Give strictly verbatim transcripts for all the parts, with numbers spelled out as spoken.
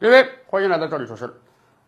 各位，欢迎来到赵李说事。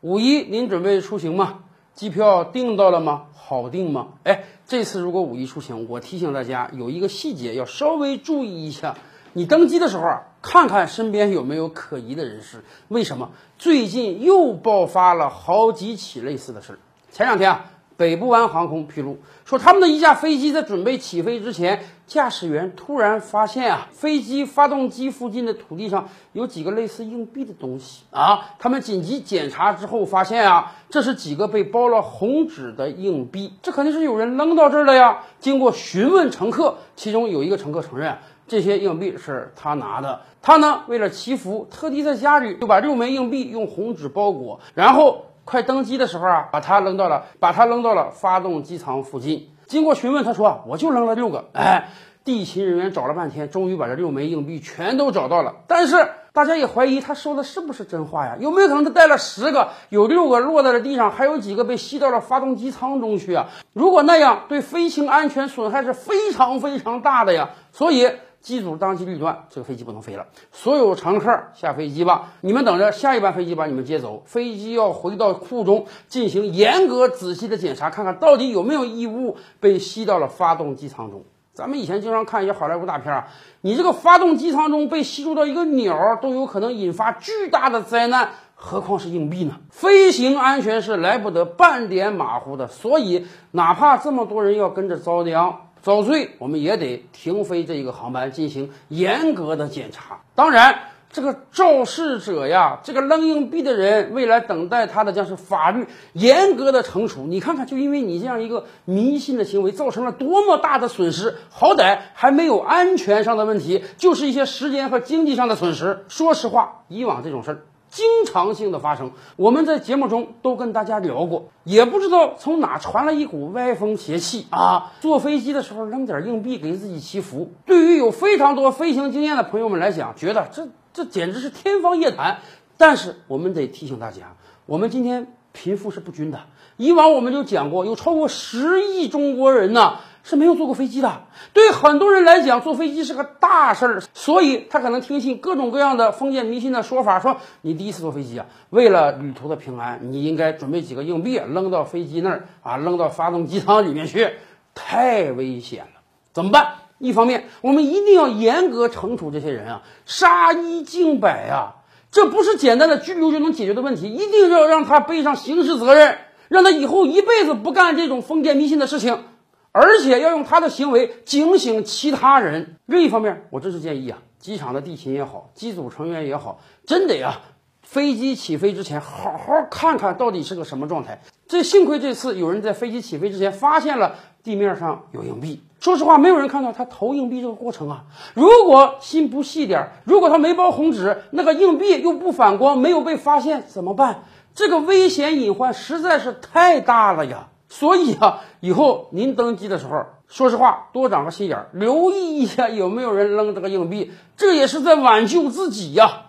五一您准备出行吗？机票订到了吗？好订吗？哎，这次如果五一出行，我提醒大家有一个细节要稍微注意一下。你登机的时候啊，看看身边有没有可疑的人士。为什么？最近又爆发了好几起类似的事。前两天啊，北部湾航空披露说，他们的一架飞机在准备起飞之前，驾驶员突然发现啊，飞机发动机附近的土地上有几个类似硬币的东西啊。他们紧急检查之后发现啊，这是几个被包了红纸的硬币，这肯定是有人扔到这儿了呀。经过询问乘客，其中有一个乘客承认，这些硬币是他拿的。他呢，为了祈福，特地在家里就把六枚硬币用红纸包裹，然后快登机的时候啊，把它扔到了，把它扔到了发动机舱附近。经过询问，他说啊，我就扔了六个。哎，地勤人员找了半天，终于把这六枚硬币全都找到了。但是大家也怀疑他说的是不是真话呀？有没有可能他带了十个，有六个落在了地上，还有几个被吸到了发动机舱中去啊？如果那样，对飞行安全损害是非常非常大的呀。所以机组当机立断，这个飞机不能飞了。所有乘客下飞机吧，你们等着下一班飞机把你们接走。飞机要回到库中进行严格仔细的检查，看看到底有没有异物被吸到了发动机舱中。咱们以前经常看一些好莱坞大片啊，你这个发动机舱中被吸住到一个鸟都有可能引发巨大的灾难，何况是硬币呢？飞行安全是来不得半点马虎的，所以哪怕这么多人要跟着遭殃遭罪，我们也得停飞这一个航班，进行严格的检查。当然，这个肇事者呀，这个扔硬币的人，未来等待他的将是法律严格的惩处。你看看，就因为你这样一个迷信的行为，造成了多么大的损失！好歹还没有安全上的问题，就是一些时间和经济上的损失。说实话，以往这种事儿经常性的发生，我们在节目中都跟大家聊过。也不知道从哪传了一股歪风邪气啊！坐飞机的时候扔点硬币给自己祈福，对于有非常多飞行经验的朋友们来讲，觉得这这简直是天方夜谭。但是我们得提醒大家，我们今天贫富是不均的。以往我们就讲过，有超过十亿中国人呢、啊、是没有坐过飞机的。对很多人来讲，坐飞机是个大事儿，所以他可能听信各种各样的封建迷信的说法，说你第一次坐飞机啊，为了旅途的平安，你应该准备几个硬币扔到飞机那儿啊，扔到发动机舱里面去，太危险了。怎么办？一方面，我们一定要严格惩处这些人啊，杀一儆百啊。这不是简单的拘留就能解决的问题，一定要让他背上刑事责任，让他以后一辈子不干这种封建迷信的事情，而且要用他的行为警醒其他人。另一方面，我真是建议啊，机场的地勤也好，机组成员也好，真得啊，飞机起飞之前好好看看到底是个什么状态。这幸亏这次有人在飞机起飞之前发现了地面上有硬币。说实话，没有人看到他投硬币这个过程啊。如果心不细点，如果他没包红纸，那个硬币又不反光，没有被发现，怎么办？这个危险隐患实在是太大了呀。所以啊，以后您登机的时候，说实话，多长个心眼，留意一下有没有人扔这个硬币，这也是在挽救自己呀。